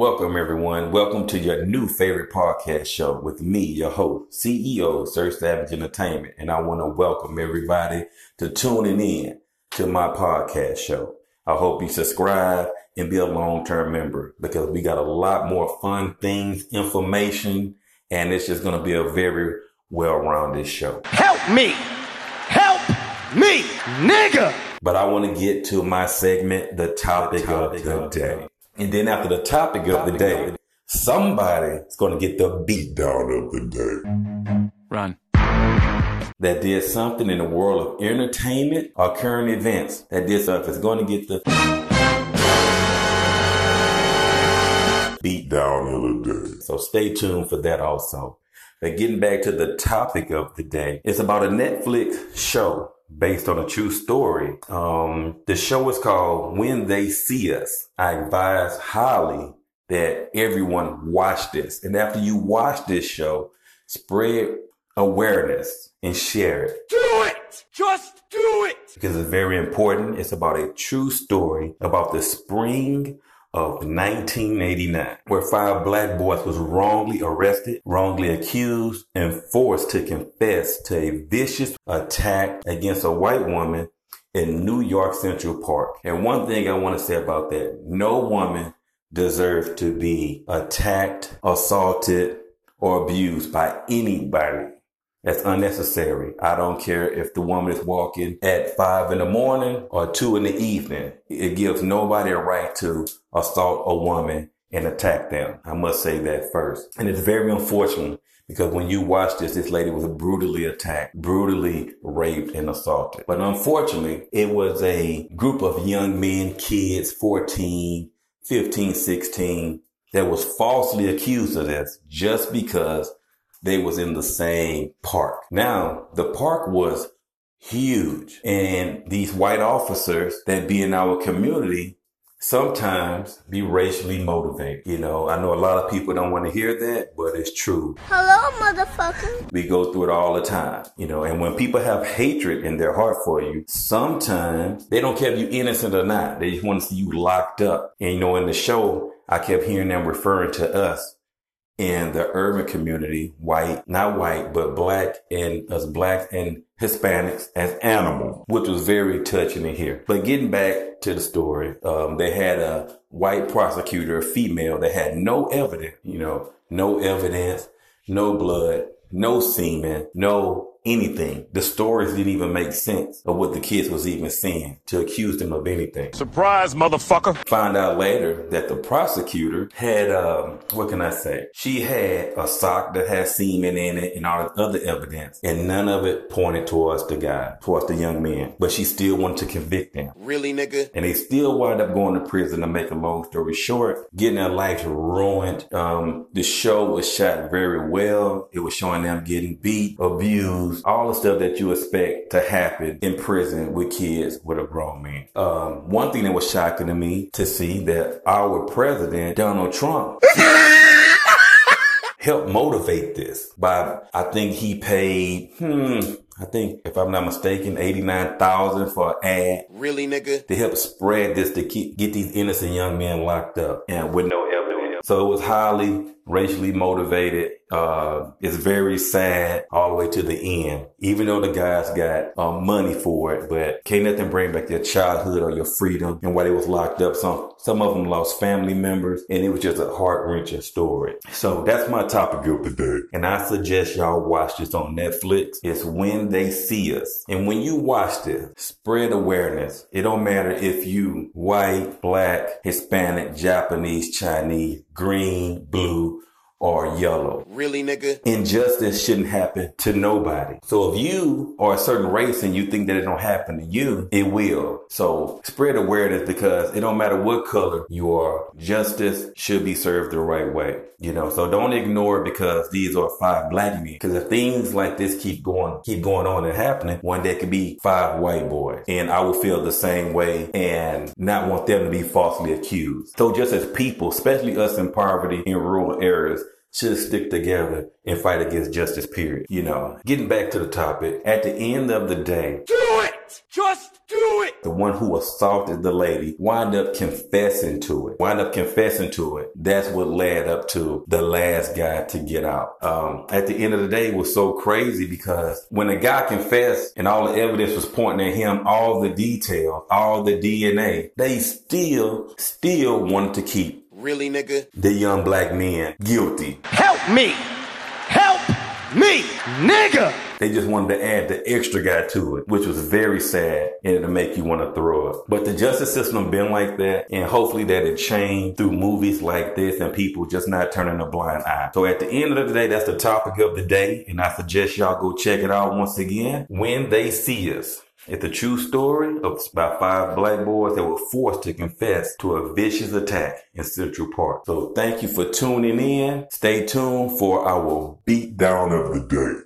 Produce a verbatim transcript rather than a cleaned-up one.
Welcome, everyone. Welcome to your new favorite podcast show with me, your host, C E O Sir Savage Entertainment. And I want to welcome everybody to tuning in to my podcast show. I hope you subscribe and be a long-term member because we got a lot more fun things, information, and it's just going to be a very well-rounded show. Help me! Help me, nigga! But I want to get to my segment, the topic, the topic of the day. And then after the topic of the day, somebody's going to get the beat down of the day. Run. That did something in the world of entertainment or current events. That did something that's going to get the beat down of the day. So stay tuned for that also. But getting back to the topic of the day, it's about a Netflix show based on a true story. Um, the show is called When They See Us. I advise highly that everyone watch this. And after you watch this show, spread awareness and share it. Do it! Just do it! Because it's very important. It's about a true story about the spring of nineteen eighty-nine, where five black boys was wrongly arrested, wrongly accused, and forced to confess to a vicious attack against a white woman in New York Central Park. And one thing I want to say about that, no woman deserves to be attacked, assaulted, or abused by anybody. That's unnecessary. I don't care if the woman is walking at five in the morning or two in the evening. It gives nobody a right to assault a woman and attack them. I must say that first. And it's very unfortunate because when you watch this, this lady was brutally attacked, brutally raped and assaulted. But unfortunately, it was a group of young men, kids, fourteen, fifteen, sixteen, that was falsely accused of this just because they was in the same park. Now, the park was huge. And these white officers that be in our community sometimes be racially motivated. You know, I know a lot of people don't want to hear that, but it's true. Hello, motherfucker. We go through it all the time. You know, and when people have hatred in their heart for you, sometimes they don't care if you're innocent or not. They just want to see you locked up. And, you know, in the show, I kept hearing them referring to us in the urban community, white, not white, but black and us blacks and Hispanics as animals, which was very touching to hear. But getting back to the story, um, they had a white prosecutor, a female that had no evidence, you know, no evidence, no blood, no semen, no anything. The stories didn't even make sense of what the kids was even seeing to accuse them of anything. Surprise, motherfucker. Find out later that the prosecutor had, um, what can I say? She had a sock that had semen in it and all the other evidence. And none of it pointed towards the guy, towards the young man. But she still wanted to convict him. Really, nigga? And they still wound up going to prison. To make a long story short, getting their life ruined. Um, the show was shot very well. It was showing them getting beat, abused, all the stuff that you expect to happen in prison with kids with a grown man. Um, one thing that was shocking to me to see that our president, Donald Trump, helped motivate this by, I think he paid, hmm, I think if I'm not mistaken, eighty-nine thousand dollars for an ad. Really, nigga? To help spread this, to keep, get these innocent young men locked up and with no evidence. So it was highly racially motivated. Uh, it's very sad all the way to the end, even though the guys got uh, money for it, but can't let them bring back their childhood or your freedom. And while they was locked up, some, some of them lost family members, and it was just a heart-wrenching story. So that's my topic of the day. And I suggest y'all watch this on Netflix. It's When They See Us. And when you watch this, spread awareness. It don't matter if you white, black, Hispanic, Japanese, Chinese, green, blue, or yellow. Really, nigga? Injustice shouldn't happen to nobody. So if you are a certain race and you think that it don't happen to you, it will. So spread awareness because it don't matter what color you are, justice should be served the right way. You know, so don't ignore it because these are five black men. Because if things like this keep going, keep going on and happening, one day could be five white boys. And I will feel the same way and not want them to be falsely accused. So just as people, especially us in poverty in rural areas, should stick together and fight against justice, period. You know, getting back to the topic, at the end of the day, do it! Just do it. The one who assaulted the lady wound up confessing to it. Wound up confessing to it. That's what led up to the last guy to get out. Um, at the end of the day, it was so crazy because when the guy confessed and all the evidence was pointing at him, all the details, all the D N A, they still, still wanted to keep really, nigga, the young black men guilty. Help me. Help me, nigga. They just wanted to add the extra guy to it, which was very sad, and it'll make you want to throw up. But the justice system been like that, and hopefully that it changed through movies like this and people just not turning a blind eye. So at the end of the day, that's the topic of the day, and I suggest y'all go check it out once again. When They See Us. It's a true story of about five black boys that were forced to confess to a vicious attack in Central Park. So thank you for tuning in. Stay tuned for our beatdown of the day.